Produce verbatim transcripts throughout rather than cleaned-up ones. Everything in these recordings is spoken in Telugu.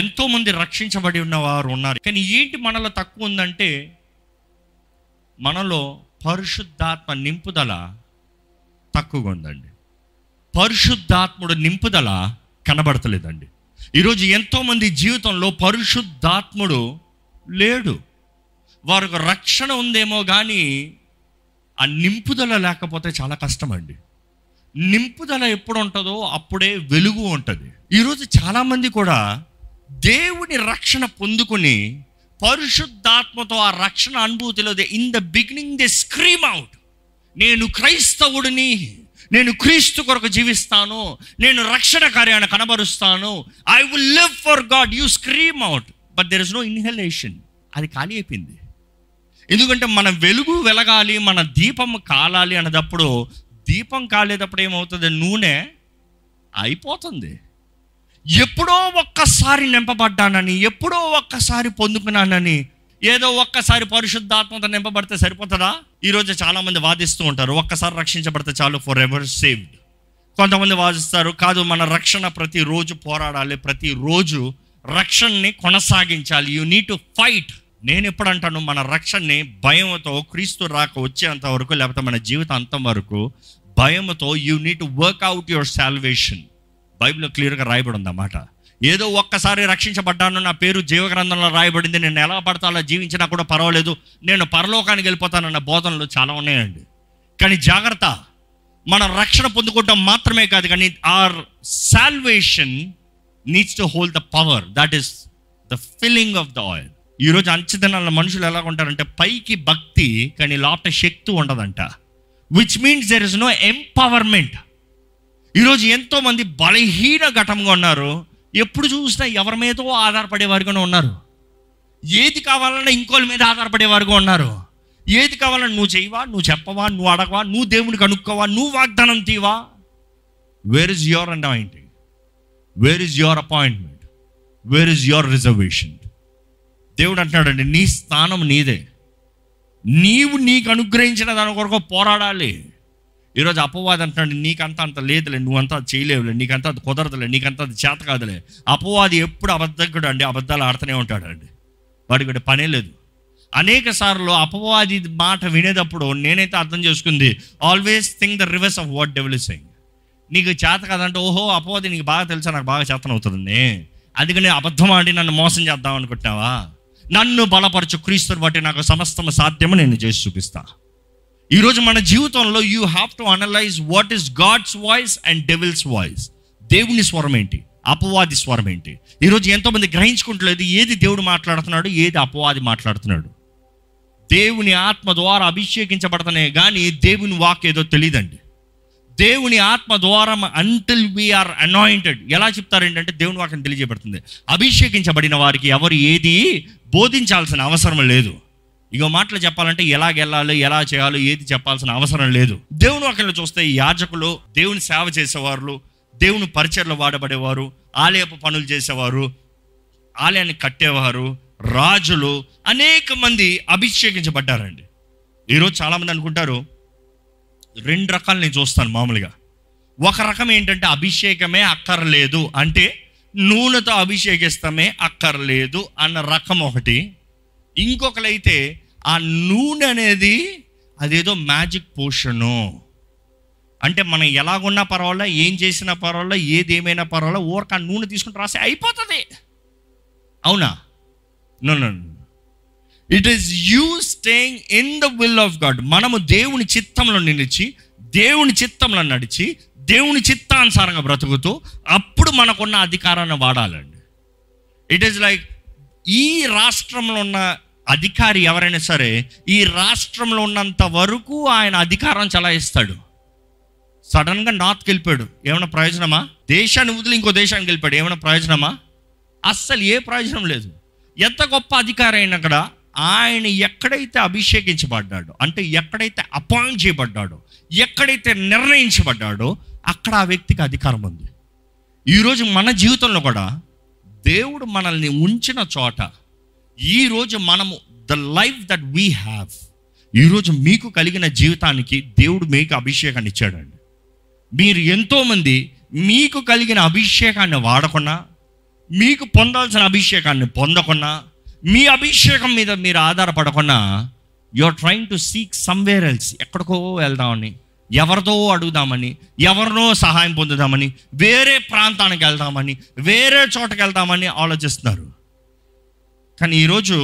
ఎంతోమంది రక్షించబడి ఉన్నవారు ఉన్నారు. కానీ ఏంటి మనలో తక్కువ ఉందంటే, మనలో పరిశుద్ధాత్మ నింపుదల తక్కువగా ఉందండి. పరిశుద్ధాత్ముడు నింపుదల కనబడతలేదండి. ఈరోజు ఎంతోమంది జీవితంలో పరిశుద్ధాత్ముడు లేడు. వారికి రక్షణ ఉందేమో కానీ ఆ నింపుదల లేకపోతే చాలా కష్టమండి. నింపుదల ఎప్పుడు ఉంటుందో అప్పుడే వెలుగు ఉంటుంది. ఈరోజు చాలామంది కూడా దేవుని రక్షణ పొందుకుని పరిశుద్ధాత్మతో ఆ రక్షణ అనుభూతిలో in the beginning they scream out, నేను క్రైస్తవుడిని, నేను క్రీస్తు కొరకు జీవిస్తాను, నేను రక్షణ కార్యాన్ని కనబరుస్తాను, I will live for God. You scream out, but there is no inhalation. అది ఖాళీ అయిపోయింది. ఎందుకంటే మన వెలుగు వెలగాలి, మన దీపం కాలాలి అన్నప్పుడు, దీపం కాలేటప్పుడు ఏమవుతుంది, నూనె అయిపోతుంది. ఎప్పుడో ఒక్కసారి నింపబడ్డానని, ఎప్పుడో ఒక్కసారి పొందుకున్నానని, ఏదో ఒక్కసారి పరిశుద్ధాత్మతో నింపబడితే సరిపోతుందా? ఈరోజు చాలామంది వాదిస్తూ ఉంటారు, ఒక్కసారి రక్షించబడితే చాలు, ఫర్ ఎవర్ సేవ్డ్. కొంతమంది వాదిస్తారు, కాదు, మన రక్షణ ప్రతిరోజు పోరాడాలి, ప్రతిరోజు రక్షణని కొనసాగించాలి, యూ నీడ్ టు ఫైట్. నేను ఎప్పుడు అంటాను, మన రక్షణని భయంతో, క్రీస్తు రాక వచ్చేంత వరకు, లేకపోతే మన జీవితాంతం వరకు భయంతో, you need to work out your salvation. బైబిల్లో క్లియర్గా రాయబడి ఉందన్నమాట. ఏదో ఒక్కసారి రక్షించబడ్డాను, నా పేరు జీవగ్రంథంలో రాయబడింది, నేను ఎలా పడతా అలా జీవించినా కూడా పర్వాలేదు, నేను పరలోకానికి వెళ్ళిపోతానన్న బోధనలు చాలా ఉన్నాయండి. కానీ జాగ్రత్త, మనం రక్షణ పొందుకోవటం మాత్రమే కాదు, కానీ our salvation needs to hold the power, that is the filling of the oil. ఈరోజు అంచదనాల మనుషులు ఎలా ఉంటారంటే, పైకి భక్తి కానీ లోపల శక్తి ఉండదంట, which means there is no empowerment. ఈరోజు ఎంతోమంది బలహీన ఘటంగా ఉన్నారు. ఎప్పుడు చూసినా ఎవరి మీదో ఆధారపడేవారుగానే ఉన్నారు. ఏది కావాలన్నా ఇంకోళ్ళ మీద ఆధారపడేవారుగా ఉన్నారు. ఏది కావాలన్నా నువ్వు చేయవా, నువ్వు చెప్పవా, నువ్వు అడగవా, నువ్వు దేవుని కనుక్కోవా, నువ్వు వాగ్దానం తీవా. Where is your anointing, where is your appointment, where is your reservation? దేవుడు అంటున్నాడండి, నీ స్థానం నీదే, నీవు నీకు అనుగ్రహించిన దాని కొరకు పోరాడాలి. ఈరోజు అపవాది అంటున్నాడు, నీకంతా అంత లేదులే, నువ్వంతా అది చేయలేవులే, నీకంతా అది కుదరదులే, నీకంతా అది చేత కాదులే. అపవాది ఎప్పుడు అబద్ధకుడు అండి, అబద్ధాలు ఆడుతూనే ఉంటాడు అండి, వాడికి పనే లేదు. అనేక సార్లు అపవాది మాట వినేటప్పుడు నేనైతే అర్థం చేసుకుంది, always think the reverse of what devil is saying. నీకు చేత కాదంటే, ఓహో అపవాది నీకు బాగా తెలుసా, నాకు బాగా చేతనవుతుందండి, అందుకని అబద్ధం ఆడి నన్ను మోసం చేద్దాం అనుకుంటున్నావా? నన్ను బలపరచు, క్రీస్తుని బట్టి నాకు సమస్తం సాధ్యమో, నేను చేసి చూపిస్తా. ఈరోజు మన జీవితంలో you have to analyse what is God's voice and devil's voice. దేవుని స్వరం ఏంటి, అపవాది స్వరం ఏంటి? ఈరోజు ఎంతోమంది గ్రహించుకుంటలేదు, ఏది దేవుడు మాట్లాడుతున్నాడు, ఏది అపవాది మాట్లాడుతున్నాడు. దేవుని ఆత్మ ద్వారా అభిషేకించబడతానే కానీ దేవుని వాక్ ఏదో తెలియదండి. దేవుని ఆత్మ ద్వారా అంటిల్ వీఆర్ అనాయింటెడ్ ఎలా చెప్తారు ఏంటంటే, దేవుని వాక్యం తెలియజేయబడుతుంది. అభిషేకించబడిన వారికి ఎవరు ఏది బోధించాల్సిన అవసరం లేదు. ఇగో మాటలు చెప్పాలంటే ఎలా వెళ్ళాలి, ఎలా చేయాలో, ఏది చెప్పాల్సిన అవసరం లేదు. దేవుని వాక్యంలో చూస్తే యాజకులు, దేవుని సేవ చేసేవారు, దేవుని పరిచర్లు వాడబడేవారు, ఆలయపు పనులు చేసేవారు, ఆలయాన్ని కట్టేవారు, రాజులు, అనేక మంది అభిషేకించబడ్డారండి. ఈరోజు చాలామంది అనుకుంటారు, రెండు రకాలు నేను చూస్తాను మామూలుగా. ఒక రకం ఏంటంటే, అభిషేకమే అక్కర్లేదు, అంటే నూనెతో అభిషేకిస్తామే అక్కర్లేదు అన్న రకం ఒకటి. ఇంకొకలైతే ఆ నూనె అనేది అదేదో మ్యాజిక్ పోషను, అంటే మనం ఎలాగున్నా పర్వాలా, ఏం చేసినా పర్వాలా, ఏది ఏమైనా పర్వాలా, ఊరక నూనె తీసుకుని రాసే అయిపోతుంది. అవునా? No no, it is you staying in the will of God. మనము దేవుని చిత్తంలో నిలిచి, దేవుని చిత్తంలో నడిచి, దేవుని చిత్తానుసారంగా బ్రతుకుతూ అప్పుడు మనకున్న అధికారాన్ని వాడాలండి. ఇట్ ఈస్ లైక్ ఈ రాష్ట్రంలో ఉన్న అధికారి ఎవరైనా సరే, ఈ రాష్ట్రంలో ఉన్నంత వరకు ఆయన అధికారం చలాయిస్తాడు. సడన్గా నార్త్కి వెళ్ళిపోయాడు, ఏమైనా ప్రయోజనమా? దేశాన్ని వదిలి ఇంకో దేశానికి వెళ్ళిపోయాడు, ఏమైనా ప్రయోజనమా? అస్సలు ఏ ప్రయోజనం లేదు. ఎంత గొప్ప అధికారి అయినా కూడా ఆయన ఎక్కడైతే అభిషేకించబడ్డాడో, అంటే ఎక్కడైతే అపాయింట్ చేయబడ్డాడో, ఎక్కడైతే నిర్ణయించబడ్డాడో, అక్కడ ఆ వ్యక్తికి అధికారం ఉంది. ఈరోజు మన జీవితంలో కూడా దేవుడు మనల్ని ఉంచిన చోట, ఈరోజు మనము the life that we have, ఈరోజు మీకు కలిగిన జీవితానికి దేవుడు మీకు అభిషేకాన్ని ఇచ్చాడండి. మీరు ఎంతోమంది మీకు కలిగిన అభిషేకాన్ని వాడకుండా, మీకు పొందాల్సిన అభిషేకాన్ని పొందకుండా, మీ అభిషేకం మీద మీరు ఆధారపడకుండా, you are trying to seek somewhere else, ఎక్కడికో వెళ్దామని, ఎవరితో అడుగుదామని, ఎవరినో సహాయం పొందుదామని, వేరే ప్రాంతానికి వెళ్దామని, వేరే చోటకి వెళ్దామని ఆలోచిస్తున్నారు. కానీ ఈరోజు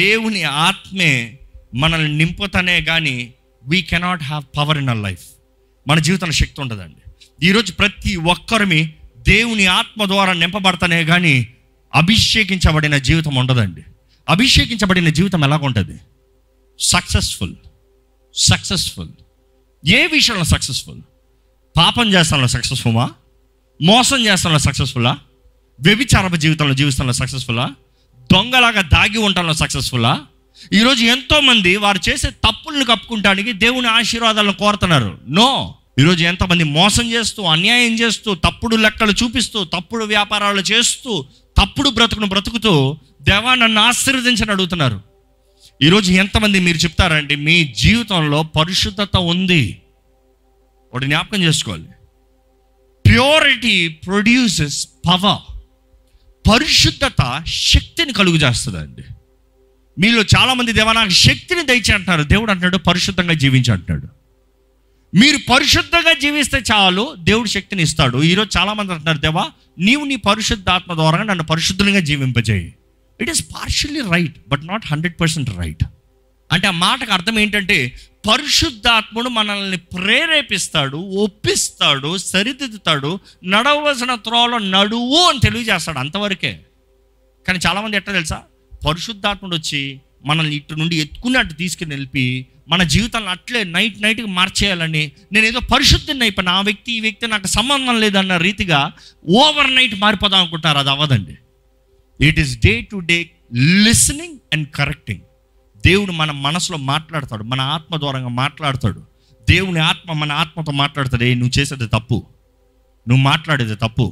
దేవుని ఆత్మే మనల్ని నింపుతనే కానీ we cannot have power in our life. మన జీవితంలో శక్తి ఉండదండి. ఈరోజు ప్రతి ఒక్కరిని దేవుని ఆత్మ ద్వారా నింపబడతానే కానీ అభిషేకించబడిన జీవితం ఉండదండి. అభిషేకించబడిన జీవితం ఎలాగుంటుంది? సక్సెస్ఫుల్ సక్సెస్ఫుల్ ఏ విషయంలో సక్సెస్ఫుల్? పాపం చేస్తాంలో సక్సెస్ఫుల్మా? మోసం చేస్తాంలో సక్సెస్ఫుల్లా? వ్యభిచారపు జీవితంలో జీవితంలో సక్సెస్ఫుల్లా? దొంగలాగా దాగి ఉండటంలో సక్సెస్ఫుల్లా? ఈరోజు ఎంతోమంది వారు చేసే తప్పులను కప్పుకుంటానికి దేవుని ఆశీర్వాదాలను కోరుతున్నారు. నో, ఈరోజు ఎంతమంది మోసం చేస్తూ, అన్యాయం చేస్తూ, తప్పుడు లెక్కలు చూపిస్తూ, తప్పుడు వ్యాపారాలు చేస్తూ, తప్పుడు బ్రతుకును బ్రతుకుతూ దేవా నన్ను ఆశీర్వదించని అడుగుతున్నారు. ఈరోజు ఎంతమంది మీరు చెప్తారండి మీ జీవితంలో పరిశుద్ధత ఉంది. ఒకటి జ్ఞాపకం చేసుకోవాలి, ప్యూరిటీ ప్రొడ్యూసెస్ పవర్. పరిశుద్ధత శక్తిని కలుగు చేస్తుందండి. మీలో చాలామంది దేవా నాకు శక్తిని దయచే అంటున్నారు. దేవుడు అంటున్నాడు పరిశుద్ధంగా జీవించి అంటున్నాడు. మీరు పరిశుద్ధంగా జీవిస్తే చాలు, దేవుడు శక్తిని ఇస్తాడు. ఈరోజు చాలామంది అంటున్నారు దేవా నీవు నీ పరిశుద్ధాత్మ ద్వారా నన్ను పరిశుద్ధంగా జీవింపజేయి. It is partially right but not hundred percent right. అంటే ఆ మాటకు అర్థం ఏంటంటే పరిశుద్ధాత్ముడు మనల్ని ప్రేరేపిస్తాడు, ఒప్పిస్తాడు, సరిదిద్దుతాడు, నడవలసిన త్రోవలో నడువు అని తెలియజేస్తాడు, అంతవరకే. కానీ చాలామంది ఎట్లా తెలుసా, పరిశుద్ధాత్ముడు వచ్చి మనల్ని ఇటు నుండి ఎత్తుకున్నట్టు తీసుకుని నిలిపి మన జీవితాలను అట్లే నైట్ నైట్కి మార్చేయాలని, నేను ఏదో పరిశుద్ధిని అయిపోయినా, ఆ వ్యక్తి ఈ వ్యక్తి నాకు సంబంధం లేదన్న రీతిగా ఓవర్ నైట్ మారిపోదాం అనుకుంటారు. అది అవ్వదండి. It is day to day listening and correcting. దేవుడు మన మనసులో మాట్లాడతాడు, మన ఆత్మ ద్వారంగా మాట్లాడతాడు. దేవుని ఆత్మ మన ఆత్మతో మాట్లాడతాడు. ఏ నువ్వు చేసేది తప్పు, నువ్వు మాట్లాడేది తప్పు,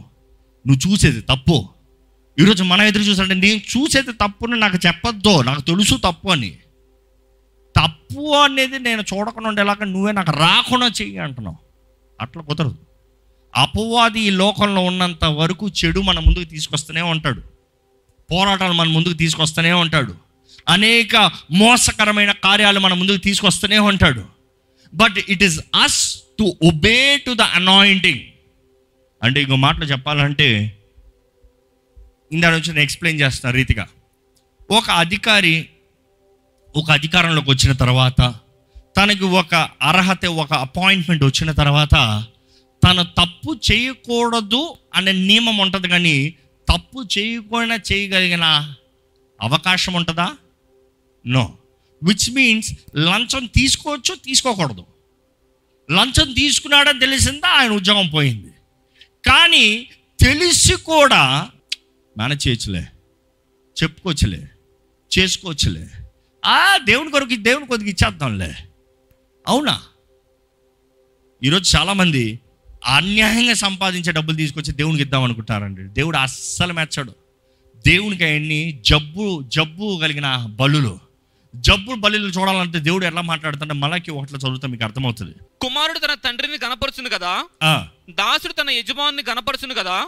నువ్వు చూసేది తప్పు. ఈరోజు మనం ఎదురు చూసాడంటే నేను చూసేది తప్పుని నాకు చెప్పొద్దు, నాకు తెలుసు తప్పు అని. తప్పు అనేది నేను చూడకుండా ఉండేలాగా నువ్వే నాకు రాకుండా చెయ్యి అంటున్నావు. అట్లా కుదరదు. అపవాది ఈ లోకంలో ఉన్నంత వరకు చెడు మన ముందుకు తీసుకొస్తూనే ఉంటాడు, పోరాటాలు మన ముందుకు తీసుకొస్తూనే ఉంటాడు, అనేక మోసకరమైన కార్యాలు మన ముందుకు తీసుకొస్తూనే ఉంటాడు. But it is us to obey to the anointing. అంటే ఇంకో మాటలు చెప్పాలంటే ఇందా నుంచి నేను ఎక్స్ప్లెయిన్ చేస్తున్న రీతిగా, ఒక అధికారి ఒక అధికారంలోకి వచ్చిన తర్వాత, తనకి ఒక అర్హత, ఒక అపాయింట్మెంట్ వచ్చిన తర్వాత, తను తప్పు చేయకూడదు అనే నియమం ఉంటుంది. కానీ తప్పు చేయకుండా చేయగలిగిన అవకాశం ఉంటుందా? నో. విచ్ మీన్స్ లంచం తీసుకోవచ్చు, తీసుకోకూడదు. లంచం తీసుకున్నాడని తెలిసిందా ఆయన ఉద్యోగం పోయింది. కానీ తెలిసి కూడా మేనేజ్ చేయొచ్చులే, చెప్పుకోవచ్చులే, చేసుకోవచ్చులే, ఆ దేవుని కొరకు దేవుని కొద్దిగా ఇచ్చేద్దాంలే. అవునా? ఈరోజు చాలామంది అన్యాయంగా సంపాదించే డబ్బులు తీసుకొచ్చి దేవునికి ఇద్దాం అనుకుంటారండి. దేవుడు అస్సలు మెచ్చడు. దేవునికి అవన్నీ జబ్బు జబ్బు కలిగిన బలులు. జబ్బు బలులు చూడాలంటే దేవుడు ఎలా మాట్లాడుతుంటే మళ్ళీ ఒకట్లా చదువుతా మీకు అర్థమవుతుంది. కుమారుడు తన తండ్రిని గణపరచును కదా, దాసుడు తన యజమానుని గణపరచును కదా.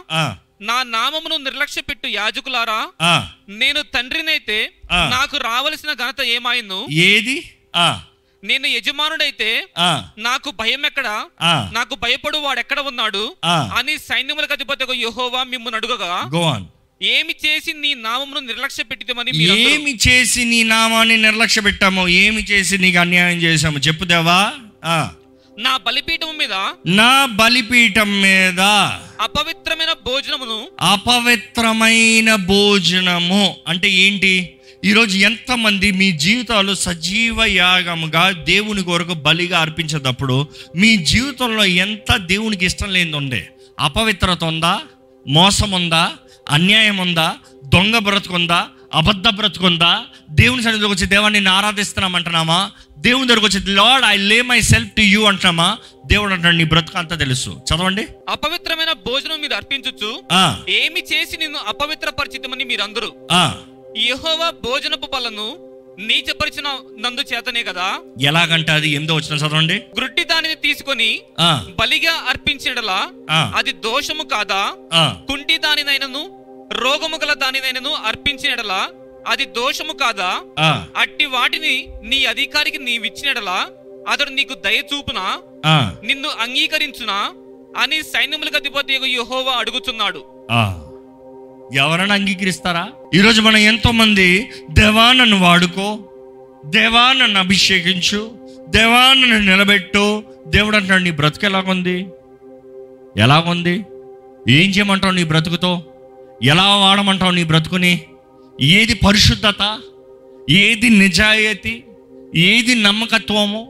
నా నామమును నిర్లక్ష్య పెట్టు యాజకులారా, నేను తండ్రినైతే నాకు రావలసిన ఘనత ఏమాయిందో, ఏది? నేను యజమానుడైతే నాకు భయం ఎక్కడ, నాకు భయపడు వాడు ఎక్కడ ఉన్నాడు అని సైన్యములకు అధిపతియగు యెహోవా మిమ్మును అడుగగా, ఏమి చేసి నీ నామమును నిర్లక్ష్య పెట్టితిమని మీరు ఏమి చేసి నీ నామాన్ని నిర్లక్ష్య పెట్టామో, ఏమి చేసి నీకు అన్యాయం చేశామో చెప్పుదేవా. నా బలిపీఠం మీద నా బలిపీఠం మీద అపవిత్రమైన భోజనమును అపవిత్రమైన భోజనము అంటే ఏంటి? ఈరోజు ఎంతమంది మీ జీవితాలు సజీవ యాగముగా దేవుని కొరకు బలిగా అర్పించేటప్పుడు మీ జీవితంలో ఎంత దేవునికి ఇష్టం లేనిది ఉండే? అపవిత్రత ఉందా? మోసం ఉందా? అన్యాయం ఉందా? దొంగ బ్రతుకుందా? అబద్ధ బ్రతుకుందా? దేవుని సన్నిధిలోకి వచ్చి దేవాన్ని ఆరాధిస్తున్నామంటున్నామా? దేవుని దగ్గరకు వచ్చి Lord I lay myself to you అంటున్నామా? దేవుడు అంటాడు నీ బ్రతుకు అంతా తెలుసు. చదవండి. అపవిత్రమైన భోజనం మీరు అర్పించచ్చు, ఏమి చేసి నిన్ను అపవిత్ర పరిచితమని మీరందరూ యెహోవా భోజనపు బలను నీచపరిచిన నందు చేతనే కదా. ఎలాగంటే అది ఎందో వచ్చిన చదవండి. గ్రుట్టి దానిని తీసుకొని బలిగా అర్పించడలా అది దోషము కాదా? కుంటి దానినైనను రోగము గల దానినైనను అర్పించిన ఎడల అది దోషము కాదా? అట్టి వాటిని నీ అధికారికి నీవిచ్చిన ఎడల అతడు నీకు దయ చూపునా, నిన్ను అంగీకరించునా అని సైన్యములకు అధిపతి యెహోవా అడుగుతున్నాడు. ఎవరైనా అంగీకరిస్తారా? ఈరోజు మనం ఎంతో మంది దేవా నన్ను వాడుకో, దేవా నన్ను అభిషేకించు, దేవా నన్ను నిలబెట్టు. దేవుడు అంటున్నాడు, నీ బ్రతుకు ఎలాగుంది ఎలాగుంది ఏం చేయమంటావు నీ బ్రతుకుతో, ఎలా వాడమంటావు నీ బ్రతుకుని, ఏది పరిశుద్ధత, ఏది నిజాయితీ, ఏది నమ్మకత్వము?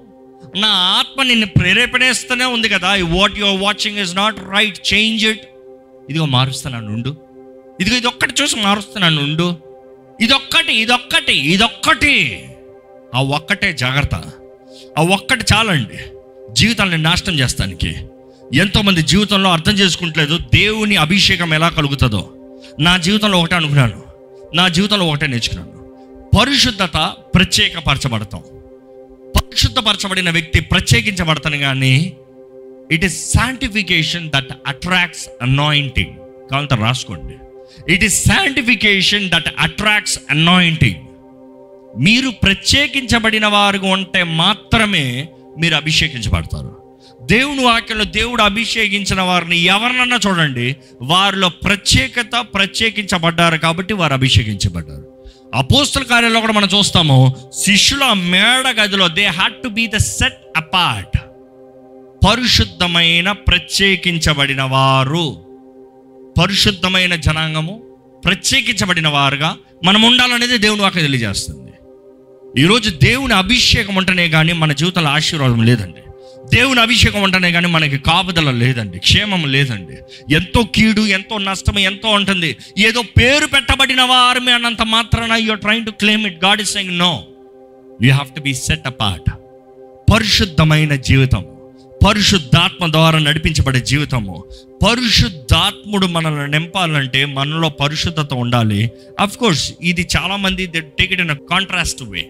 నా ఆత్మ నిన్ను ప్రేరేపణేస్తూనే ఉంది కదా, what your watching is not right, change it. ఇదిగో మారుస్తున్నాను ఉండు, ఇదిగో ఇదొక్కటి చూసి మారుస్తున్నాను ఉండు, ఇదొక్కటి ఇదొక్కటి ఇదొక్కటి ఆ ఒక్కటే జాగ్రత్త, ఆ ఒక్కటి చాలండి జీవితాన్ని నాశనం చేస్తానికి. ఎంతోమంది జీవితంలో అర్థం చేసుకుంటలేదు దేవుని అభిషేకం ఎలా కలుగుతుందో. నా జీవితంలో ఒకటే అనుకున్నాను, నా జీవితంలో ఒకటే నేర్చుకున్నాను, పరిశుద్ధత ప్రత్యేకపరచబడతాం, పరిశుద్ధపరచబడిన వ్యక్తి ప్రత్యేకించబడతాను. కానీ it is sanctification that attracts anointing. కావాలంటే రాసుకోండి, it is sanctification that attracts anointing. మీరు ప్రత్యేకించబడిన వారు ఉంటే మాత్రమే మీరు అభిషేకించబడతారు. దేవుని వాక్యంలో దేవుడు అభిషేకించిన వారిని ఎవరినన్నా చూడండి, వారిలో ప్రత్యేకత ప్రత్యేకించబడ్డారు కాబట్టి వారు అభిషేకించబడ్డారు. అపోస్తుల కార్యంలో కూడా మనం చూస్తాము, శిష్యుల మేడ గదిలో they had to be the set apart, పరిశుద్ధమైన ప్రత్యేకించబడిన వారు, పరిశుద్ధమైన జనాంగము, ప్రత్యేకించబడిన వారుగా మనం ఉండాలనేది దేవుని వాక్యం తెలియజేస్తుంది. ఈరోజు దేవుని అభిషేకం ఉంటేనే కానీ మన జీవితంలో ఆశీర్వాదం లేదండి, దేవుని అభిషేకం ఉంటేనే కానీ మనకి కాపుదల లేదండి, క్షేమం లేదండి. ఎంతో కీడు, ఎంతో నష్టం, ఎంతో ఉంటుంది. ఏదో పేరు పెట్టబడిన వారమే అన్నంత మాత్రాన you're trying to claim it. God is saying no, you have to be set apart. పరిశుద్ధమైన జీవితం, పరిశుద్ధాత్మ ద్వారా నడిపించబడే జీవితము. పరిశుద్ధాత్ముడు మనల్ని నింపాలంటే మనలో పరిశుద్ధత ఉండాలి. అఫ్ కోర్స్ ఇది చాలామంది they take it in a contrast way.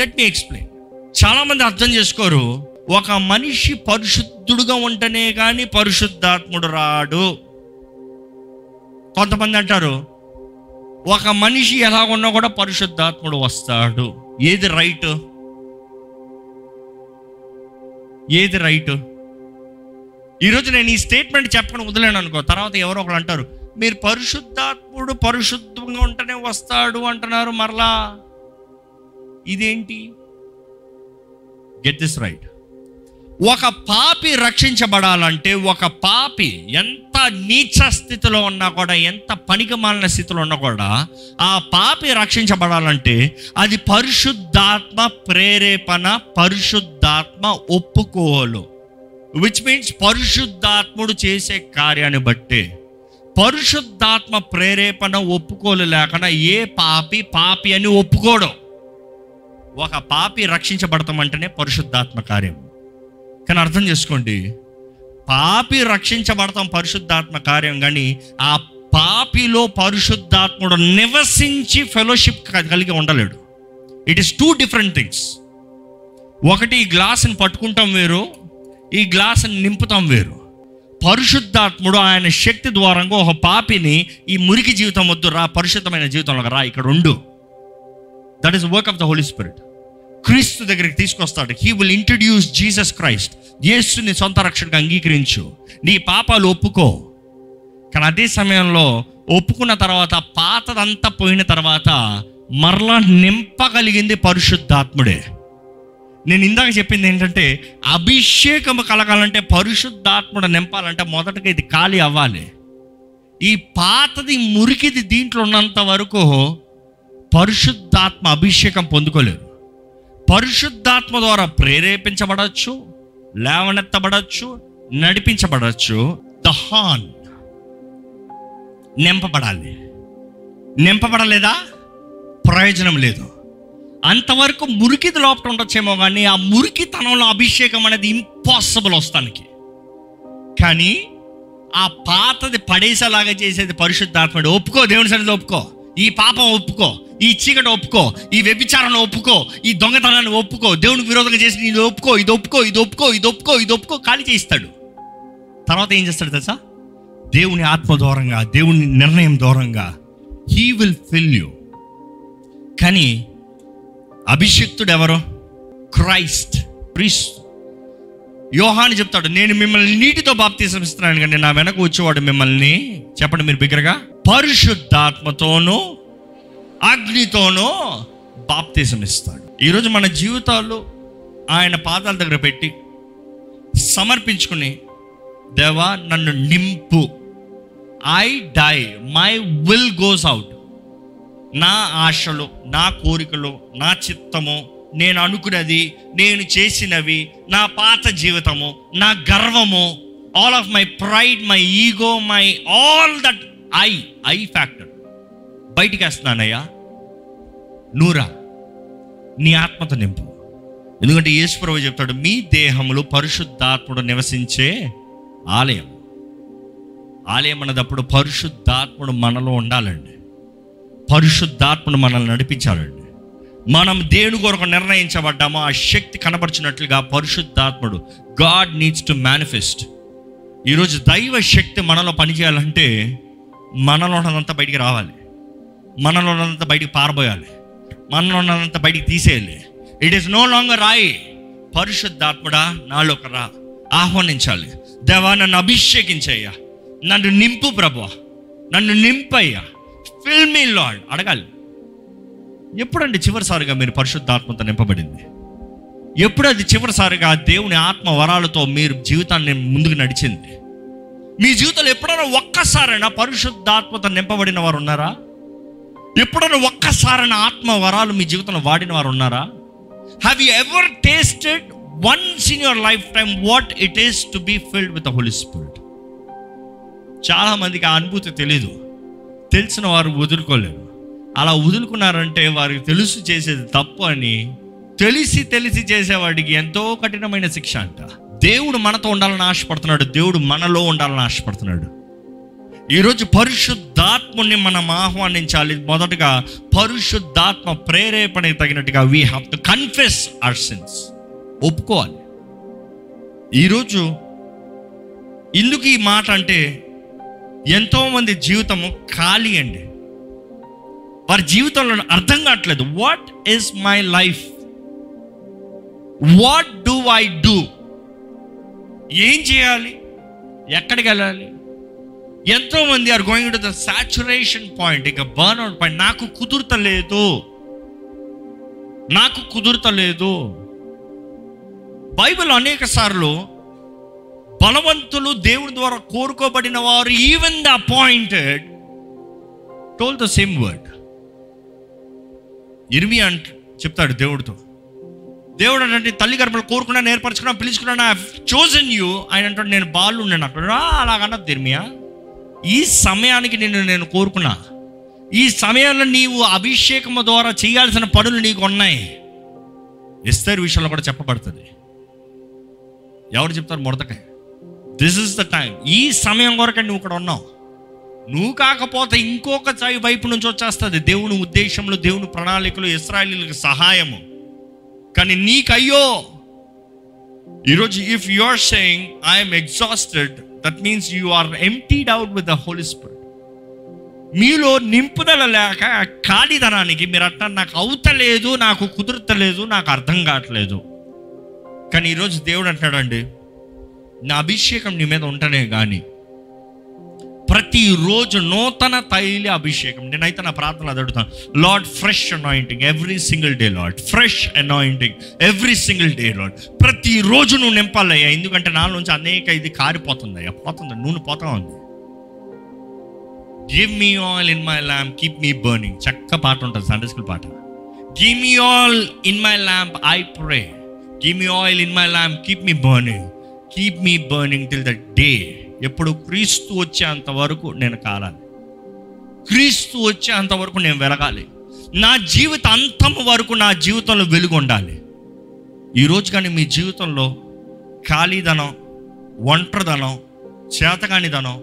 Let me explain. చాలామంది అర్థం చేసుకోరు, ఒక మనిషి పరిశుద్ధుడుగా ఉంటేనే కానీ పరిశుద్ధాత్ముడు రాడు. కొంతమంది అంటారు ఒక మనిషి ఎలా ఉన్నా కూడా పరిశుద్ధాత్ముడు వస్తాడు. ఏది రైట్? ఏది రైట్? ఈరోజు నేను ఈ స్టేట్మెంట్ చెప్పకుండా వదిలేను అనుకో, తర్వాత ఎవరో ఒకరు అంటారు మీరు పరిశుద్ధాత్ముడు పరిశుద్ధంగా ఉంటేనే వస్తాడు అంటున్నారు, మరలా ఇదేంటి? Get this right. ఒక పాపి రక్షించబడాలంటే, ఒక పాపి ఎంత నీచ స్థితిలో ఉన్నా కూడా, ఎంత పనికిమాలిన స్థితిలో ఉన్నా కూడా, ఆ పాపి రక్షించబడాలంటే అది పరిశుద్ధాత్మ ప్రేరేపణ, పరిశుద్ధాత్మ ఒప్పుకోలు, విచ్ మీన్స్ పరిశుద్ధాత్ముడు చేసే కార్యాన్ని బట్టి. పరిశుద్ధాత్మ ప్రేరేపణ ఒప్పుకోలు లేకుండా ఏ పాపి పాపి అని ఒప్పుకోడు. ఒక పాపి రక్షించబడతామంటేనే పరిశుద్ధాత్మ కార్యం. కానీ అర్థం చేసుకోండి, పాపి రక్షించబడతాం పరిశుద్ధాత్మ కార్యం, కానీ ఆ పాపిలో పరిశుద్ధాత్ముడు నివసించి ఫెలోషిప్ కలిగి ఉండలేడు. It is two different things. ఒకటి ఈ గ్లాస్ని పట్టుకుంటాం వేరు, ఈ గ్లాస్ని నింపుతాం వేరు. పరిశుద్ధాత్ముడు ఆయన శక్తి ద్వారంగా ఒక పాపిని, ఈ మురికి జీవితం వద్దు, రా పరిశుద్ధమైన జీవితంలో రా, ఇక్కడ ఉండు. That is work of the Holi spirit. క్రీస్తు దగ్గరికి తీసుకొస్తాడు. He will introduce Jesus Christ. యేసుని సొంత రక్షణకు అంగీకరించు, నీ పాపాలు ఒప్పుకో. కానీ అదే సమయంలో ఒప్పుకున్న తర్వాత, పాతదంతా పోయిన తర్వాత మరలా నింపగలిగింది పరిశుద్ధాత్ముడే. నేను ఇందాక చెప్పింది ఏంటంటే, అభిషేకం కలగాలంటే, పరిశుద్ధాత్ముడు నింపాలంటే మొదటగా ఇది ఖాళీ అవ్వాలి. ఈ పాతది మురికిది దీంట్లో ఉన్నంత వరకు పరిశుద్ధాత్మ అభిషేకం పొందుకోలేరు. పరిశుద్ధాత్మ ద్వారా ప్రేరేపించబడచ్చు, లేవనెత్తబడచ్చు, నడిపించబడచ్చు. The horn నింపబడాలి. నింపబడలేదా ప్రయోజనం లేదు. అంతవరకు మురికిది లోపల ఉండొచ్చేమో, కానీ ఆ మురికితనంలో అభిషేకం అనేది ఇంపాసిబుల్ వస్తానికి. కానీ ఆ పాతది పడేసేలాగా చేసేది పరిశుద్ధాత్మడు. ఒప్పుకో, దేవుని సన్నిధి ఒప్పుకో, ఈ పాపం ఒప్పుకో, ఈ చీకటి ఒప్పుకో, ఈ వ్యభిచారాన్ని ఒప్పుకో, ఈ దొంగతనాన్ని ఒప్పుకో, దేవునికి విరోధంగా చేసి ఇది ఒప్పుకో, ఇది ఒప్పుకో, ఇది ఒప్పుకో, ఇది ఒప్పుకో, ఇది ఒప్పుకో, ఖాళీ చేయిస్తాడు. తర్వాత ఏం చేస్తాడు తెలుసా? దేవుని ఆత్మ దూరంగా, దేవుని నిర్ణయం దూరంగా హీ విల్ ఫిల్ యూ. కానీ అభిషిక్తుడు ఎవరు? Christ, priest. యోహాను చెప్తాడు, నేను మిమ్మల్ని నీటితో బాప్తిసం ఇస్తున్నాను కానీ నా వెనక వచ్చేవాడు మిమ్మల్ని, చెప్పండి మీరు బిగ్గరగా, పరిశుద్ధాత్మతోనూ అగ్నితోనూ బాప్తిసం ఇస్తాడు. ఈరోజు మన జీవితాలు ఆయన పాదాల దగ్గర పెట్టి సమర్పించుకుని, దేవా నన్ను నింపు, I die, my will goes out, నా ఆశలు, నా కోరికలు, నా చిత్తము, నేను అనుకున్నది, నేను చేసినవి, నా పాత జీవితము, నా గర్వము, all of my pride, my ego, my all that I I factor బయటికి వేస్తున్నానయ్యా, నూరా, నీ ఆత్మతో నింపు. ఎందుకంటే యేసు ప్రభువు చెప్తాడు, మీ దేహములు పరిశుద్ధాత్ముడు నివసించే ఆలయం. ఆలయం అన్నదప్పుడు పరిశుద్ధాత్ముడు మనలో ఉండాలండి, పరిశుద్ధాత్ముడు మనల్ని నడిపించాలండి. మనం దేవుని కొరకు నిర్ణయించబడ్డామో ఆ శక్తి కనబరిచినట్లుగా పరిశుద్ధాత్ముడు, గాడ్ నీడ్స్ టు మేనిఫెస్ట్. ఈరోజు దైవ శక్తి మనలో పనిచేయాలంటే మనలో ఉన్నదంతా బయటికి రావాలి, మనలో ఉన్నదంతా బయటికి పారబోయాలి, మనలో ఉన్నదంతా బయటికి తీసేయాలి. It is no longer I, పరిశుద్ధాత్ముడా నాలోకి రా, ఆహ్వానించాలి. దేవా నన్ను అభిషేకించయ్యా, నన్ను నింపు ప్రభువా, నన్ను నింపయ్యా, ఫిల్ మీ లార్డ్ అడగాలి. ఎప్పుడండి చివరిసారిగా మీరు పరిశుద్ధాత్మతో నింపబడింది? ఎప్పుడు అది చివరిసారిగా దేవుని ఆత్మ వరాలతో మీరు జీవితాన్ని ముందుకు నడిచింది? మీ జీవితంలో ఎప్పుడైనా ఒక్కసారైనా పరిశుద్ధాత్మతో నింపబడిన వారు ఉన్నారా? ఎప్పుడైనా ఒక్కసారైనా ఆత్మ వరాలు మీ జీవితంలో వాడిన వారు ఉన్నారా? Have you ever tasted once in your life time what it is to be filled with the Holi spirit? చాలామందికి ఆ అనుభూతి తెలీదు, తెలిసిన వారు వదులుకోలేరు. అలా వదులుకున్నారంటే వారికి తెలుసు చేసేది తప్పు అని, తెలిసి తెలిసి చేసేవాడికి ఎంతో కఠినమైన శిక్ష అంట. దేవుడు మనతో ఉండాలని ఆశపడుతున్నాడు, దేవుడు మనలో ఉండాలని ఆశపడుతున్నాడు. ఈరోజు పరిశుద్ధాత్ముని మనం ఆహ్వానించాలి. మొదటగా పరిశుద్ధాత్మ ప్రేరేపణకి తగినట్టుగా we have to confess our sins, ఒప్పుకోవాలి. ఈరోజు ఎందుకు ఈ మాట అంటే, ఎంతోమంది జీవితము ఖాళీ అండి, వారి జీవితంలో అర్థం కావట్లేదు. What is my life, what do I do, ఏం చేయాలి, ఎక్కడికి వెళ్ళాలి? ఎంతోమంది are going to the saturation point, ఇంకా బర్న్ అవుట్ పాయింట్. నాకు కుదురుతలేదు, నాకు కుదురుతలేదు బైబిల్ అనేక సార్లు బలవంతులు, దేవుని ద్వారా కోరుకోబడిన వారు, even the appointed, told the same word. ఇర్మియా అంట చెప్తాడు దేవుడితో, దేవుడు అంటే తల్లి గర్భంలో కోరుకున్నా, నేర్పరచుకున్నా, పిలుచుకున్నా, ఐ హావ్ చోజన్ యూ. ఆయన అంటాడు, నేను బాలు ఉన్నాను. అక్కడ అలాగన్నది ఇర్మియా, ఈ సమయానికి నిన్ను నేను కోరుకున్నా, ఈ సమయంలో నీవు అభిషేకము ద్వారా చేయాల్సిన పనులు నీకు ఉన్నాయి. ఎస్తేరు విషయంలో కూడా చెప్పబడుతుంది. ఎవరు చెప్తారు? Mordecai. This is the time, ఈ సమయం కొరకే నువ్వు ఇక్కడ ఉన్నావు. నువ్వు కాకపోతే ఇంకొక చాయి వైపు నుంచి వచ్చేస్తుంది దేవుని ఉద్దేశంలో, దేవుని ప్రణాళికలు, ఇశ్రాయేలీలకు సహాయము. కానీ నీకయ్యో, ఈరోజు if you are saying I'm exhausted, that means you are emptied out with the Holi spirit. మీలో నింపుదల లేక ఖాళీతనానికి మీరు అట్లా, నాకు అవుతలేదు, నాకు కుదురతలేదు, నాకు అర్థం కావట్లేదు. కానీ ఈరోజు దేవుడు అంటున్నాడండి, నా అభిషేకం నీ మీద ఉంటనే కానీ ప్రతిరోజు నూతన తైలి అభిషేకం. నేనైతే నా ప్రార్థన అడుగుతాను, Lord fresh anointing every single day, Lord fresh anointing every single day, Lord ప్రతిరోజు నువ్వు నింపాలయ్యా. ఎందుకంటే నాలో నుంచి అనేక ఇది కారిపోతుంది అయ్యా, పోతుంది, నూనె పోతా ఉంది. Give me all in my lamp, keep me burning. చక్క పాట ఉంటుంది, సండే స్కూల్ పాట. Give me all in my lamp, I pray, give me oil in my lamp, keep me burning, keep me burning till the day. ఎప్పుడు? క్రీస్తు వచ్చేంత వరకు నేను కాలాలి, క్రీస్తు వచ్చేంత వరకు నేను వెలగాలి, నా జీవిత అంతం వరకు నా జీవితంలో వెలుగు ఉండాలి. ఈరోజు కానీ మీ జీవితంలో ఖాళీదనం, ఒంటరిదనం, చేతగానిదనం,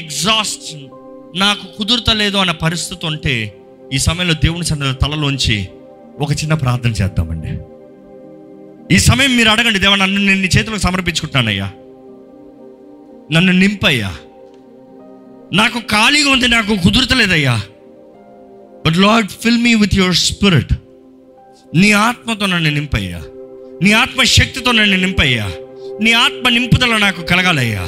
ఎగ్జాస్షన్, నాకు కుదురుతలేదు అనే పరిస్థితి ఉంటే ఈ సమయంలో దేవుని సన్నిధిలో తలలోంచి ఒక చిన్న ప్రార్థన చేద్దామండి. ఈ సమయం మీరు అడగండి, దేవా నన్ను నేను నీ చేతులకు సమర్పించుకుంటానయ్యా, నన్ను నింపయ్యా, నాకు ఖాళీగా ఉంది, నాకు కుదురుతలేదయ్యా, but Lord fill me with your spirit. నీ ఆత్మతో నన్ను నింపయ్యా, నీ ఆత్మ శక్తితో నన్ను నింపయ్యా, నీ ఆత్మ నింపుదల నాకు కలగాలయ్యా.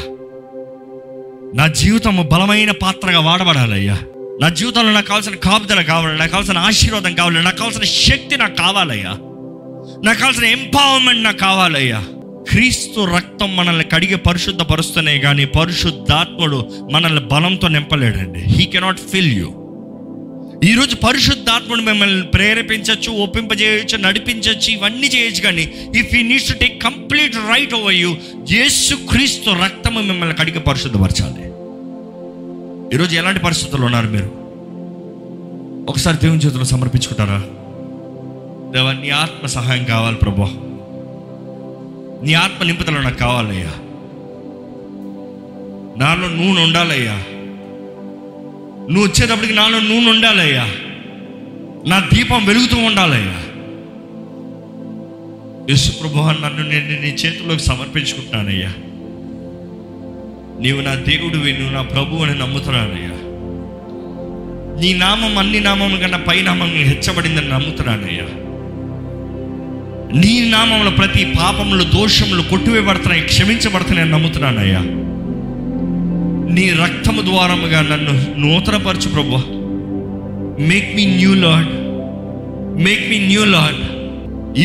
నా జీవితం బలమైన పాత్రగా వాడబడాలయ్యా. నా జీవితంలో నాకు కావాల్సిన కాపుదల కావాలి, నాకు కావాల్సిన ఆశీర్వాదం కావాలి, నాకు కావాల్సిన శక్తి నాకు కావాలయ్యా, నాకు కావాల్సిన ఎంపవర్మెంట్ నాకు కావాలయ్యా. క్రీస్తు రక్తం మనల్ని కడిగి పరిశుద్ధపరుస్తూనే కానీ పరిశుద్ధాత్ముడు మనల్ని బలంతో నింపలేడండి. He cannot fill you. ఈరోజు పరిశుద్ధాత్ముడు మిమ్మల్ని ప్రేరేపించవచ్చు, ఒప్పింపజేయచ్చు, నడిపించవచ్చు, ఇవన్నీ చేయొచ్చు. కానీ if you needs to take complete right over you, యేసు క్రీస్తు రక్తము మిమ్మల్ని కడిగి పరిశుద్ధపరచాలి. ఈరోజు ఎలాంటి పరిస్థితుల్లో ఉన్నారు మీరు? ఒకసారి దేవుని చేతిలో సమర్పించుకుంటారా? దేవా, నీ ఆత్మ సహాయం కావాలి ప్రభువా, నీ ఆత్మ నింపుదల నాకు కావాలయ్యా, నాలో నూనె ఉండాలయ్యా, నువ్వు వచ్చేటప్పటికి నాలో నూనె ఉండాలయ్యా, నా దీపం వెలుగుతూ ఉండాలయ్యా. యేసు ప్రభువా, నన్ను నేను నీ చేతుల్లోకి సమర్పించుకుంటానయ్యా. నీవు నా దేవుడివి, నువ్వు నా ప్రభువు అని నమ్ముతున్నానయ్యా. నీ నామం అన్ని నామం కన్నా పైనామం హెచ్చబడిందని నమ్ముతున్నానయ్యా. నీ నామంలో ప్రతి పాపములు దోషములు కొట్టివేయబడుతున్నాయి, క్షమించబడుతున్నాయని నమ్ముతున్నానయ్యా. నీ రక్తము ద్వారముగా నన్ను నూతనపరచు ప్రభువా. Make me new Lord, make me new Lord.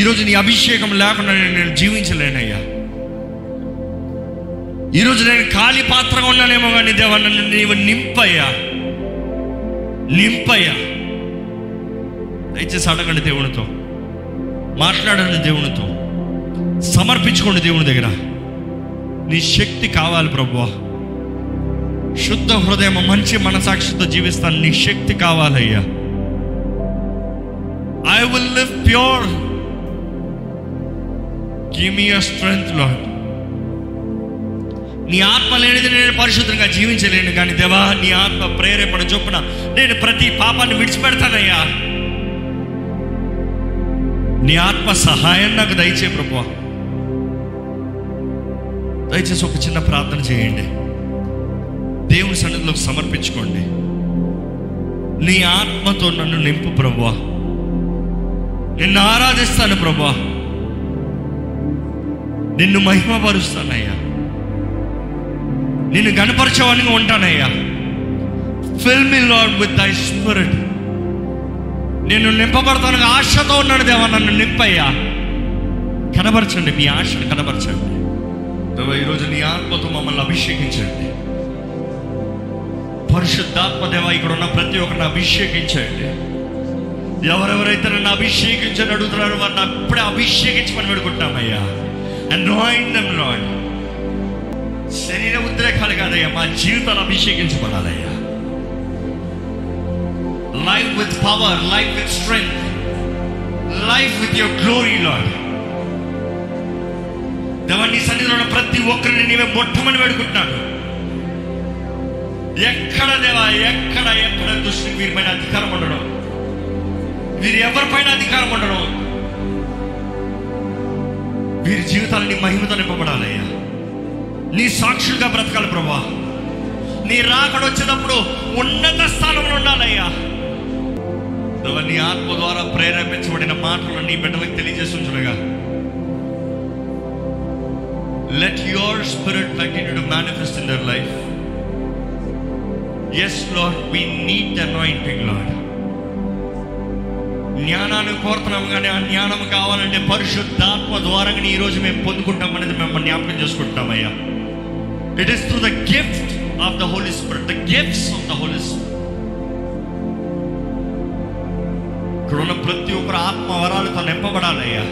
ఈరోజు నీ అభిషేకం లేకుండా నేను జీవించలేనయ్యా. ఈరోజు నేను ఖాళీ పాత్రగా ఉన్నానేమో, కానీ దేవా నన్ను నీవు నింపయ్యా, నింపయ్యా. దయచేసి అడగండి దేవునితో, మాట్లాడండి దేవునితో, సమర్పించుకోండి దేవుని దగ్గర. నీ శక్తి కావాలి ప్రభువా, శుద్ధ హృదయం మంచి మనసాక్షితో జీవిస్తాను, నీ శక్తి కావాలయ్యా. I will live pure, give me your strength Lord. నీ ఆత్మ లేనిది నేను పరిశుద్ధంగా జీవించలేను, కానీ దేవా నీ ఆత్మ ప్రేరేపణ చొప్పున నేను ప్రతి పాపాన్ని విడిచిపెడతానయ్యా. నీ ఆత్మ సహాయం నాకు దయచే ప్రభువా. దయచేసి ఒక చిన్న ప్రార్థన చేయండి, దేవుని సన్నిధిలోకి సమర్పించుకోండి. నీ ఆత్మతో నన్ను నింపు ప్రభువా, నిన్ను ఆరాధిస్తాను ప్రభువా, నిన్ను మహిమపరుస్తానయ్యా, నిన్ను గణపరచేవాడిగా ఉంటానయ్యా. Fill me Lord with thy spirit. నేను నింపబడతాను, ఆశతో ఉన్నాడు దేవా, నన్ను నింపయ్యా. కనబరచండి, మీ ఆశను కనబరచండి దేవా. ఈరోజు నీ ఆత్మతో మమ్మల్ని అభిషేకించండి పరిశుద్ధాత్మ దేవా. ఇక్కడ ఉన్న ప్రతి ఒక్కరిని అభిషేకించండి. ఎవరెవరైతే నన్ను అభిషేకించని అడుగుతున్నారో వారిని అప్పుడే అభిషేకించి మనం పెడుకుంటామయ్యా. Anoint them lord. శరీర ఉద్రేకాలు కాదయ్యా, మా జీవితాలు అభిషేకించబడాలయ్యా. Life with power, life with strength, life with your glory Lord. దేవా, నీ సన్నిధిలో ఉన్న ప్రతి ఒక్కరిని నీవే మొట్టమని పెడుకుంటున్నాను. ఎక్కడ దేవా, ఎక్కడ ఎక్కడ దుష్టుని వీరి పైన అధికారం ఉండడం, వీరు ఎవరిపైన అధికారం ఉండడం, వీరి జీవితాలని మహిమతో నింపబడాలయ్యా. నీ సాక్షులుగా బ్రతకాలి ప్రభువా. నీ రాకడ వచ్చేటప్పుడు ఉన్నత స్థానంలో ఉండాలయ్యా. దేవా, నీ ఆత్మ ద్వారా ప్రేరేపించబడిన మాటలు నీ బిడ్డలకు తెలియజేస్తుండగా, let your spirit continue to manifest in their life. Yes Lord, we need the anointing Lord. జ్ఞానాన్ని కోరుతున్నాము, కానీ ఆ జ్ఞానం కావాలంటే పరిశుద్ధాత్మ ద్వారా ఈరోజు మేము పొందుకుంటామనేది మిమ్మల్ని జ్ఞాపకం చేసుకుంటామయ్యా. It is through the gift of the Holi spirit, the gifts of the Holi spirit. ఇక్కడ ఉన్న ప్రతి ఒక్కరు ఆత్మ వరాలతో నింపబడాలయ్యా.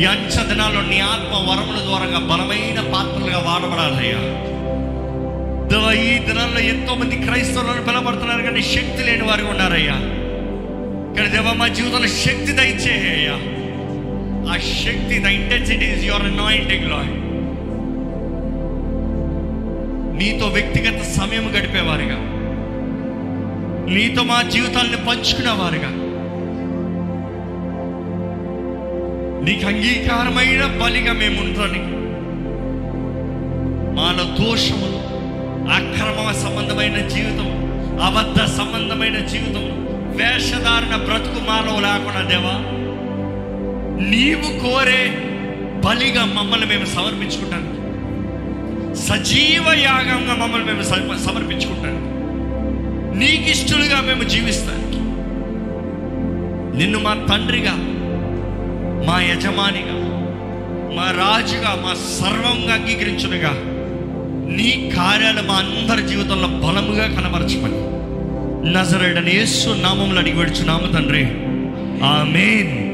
ఈ అంచె దినాల్లో నీ ఆత్మ వరముల ద్వారా బలమైన పాత్రలుగా వాడబడాలయ్యా. దేవా, ఈ దినాల్లో ఎంతో మంది క్రైస్తవులను బలపడుతున్నారు, కానీ శక్తి లేని వారు ఉన్నారయ్యా. కానీ దేవా, మా జీవితంలో శక్తి దయచేయ్యా. ఆ శక్తి, the intensity is your anointing Lord. నీతో వ్యక్తిగత సమయం గడిపేవారుగా, నీతో మా జీవితాలను పంచుకునేవారుగా, నీకు అంగీకారమైన బలిగా మేము ఉంటానికి, మాలో దోషములు అక్రమ సంబంధమైన జీవితం, అబద్ధ సంబంధమైన జీవితం, వేషధారణ బ్రతుకు మానవు లేకుండా దేవా నీవు కోరే బలిగా మమ్మల్ని మేము సమర్పించుకుంటాను, సజీవ యాగంగా మమ్మల్ని మేము సమర్పించుకుంటాను, నీకు ఇష్టలుగా మేము జీవిస్తానికి, నిన్ను మా తండ్రిగా, మా యజమానిగా, మా రాజుగా, మా సర్వంగా అంగీకరించునుగా నీ కార్యాలు మా అందరి జీవితంలో బలముగా కనబరచమని నజరేయుడైన యేసు నామములో అడిగి వేడుచున్నాము తండ్రి, ఆమేన్.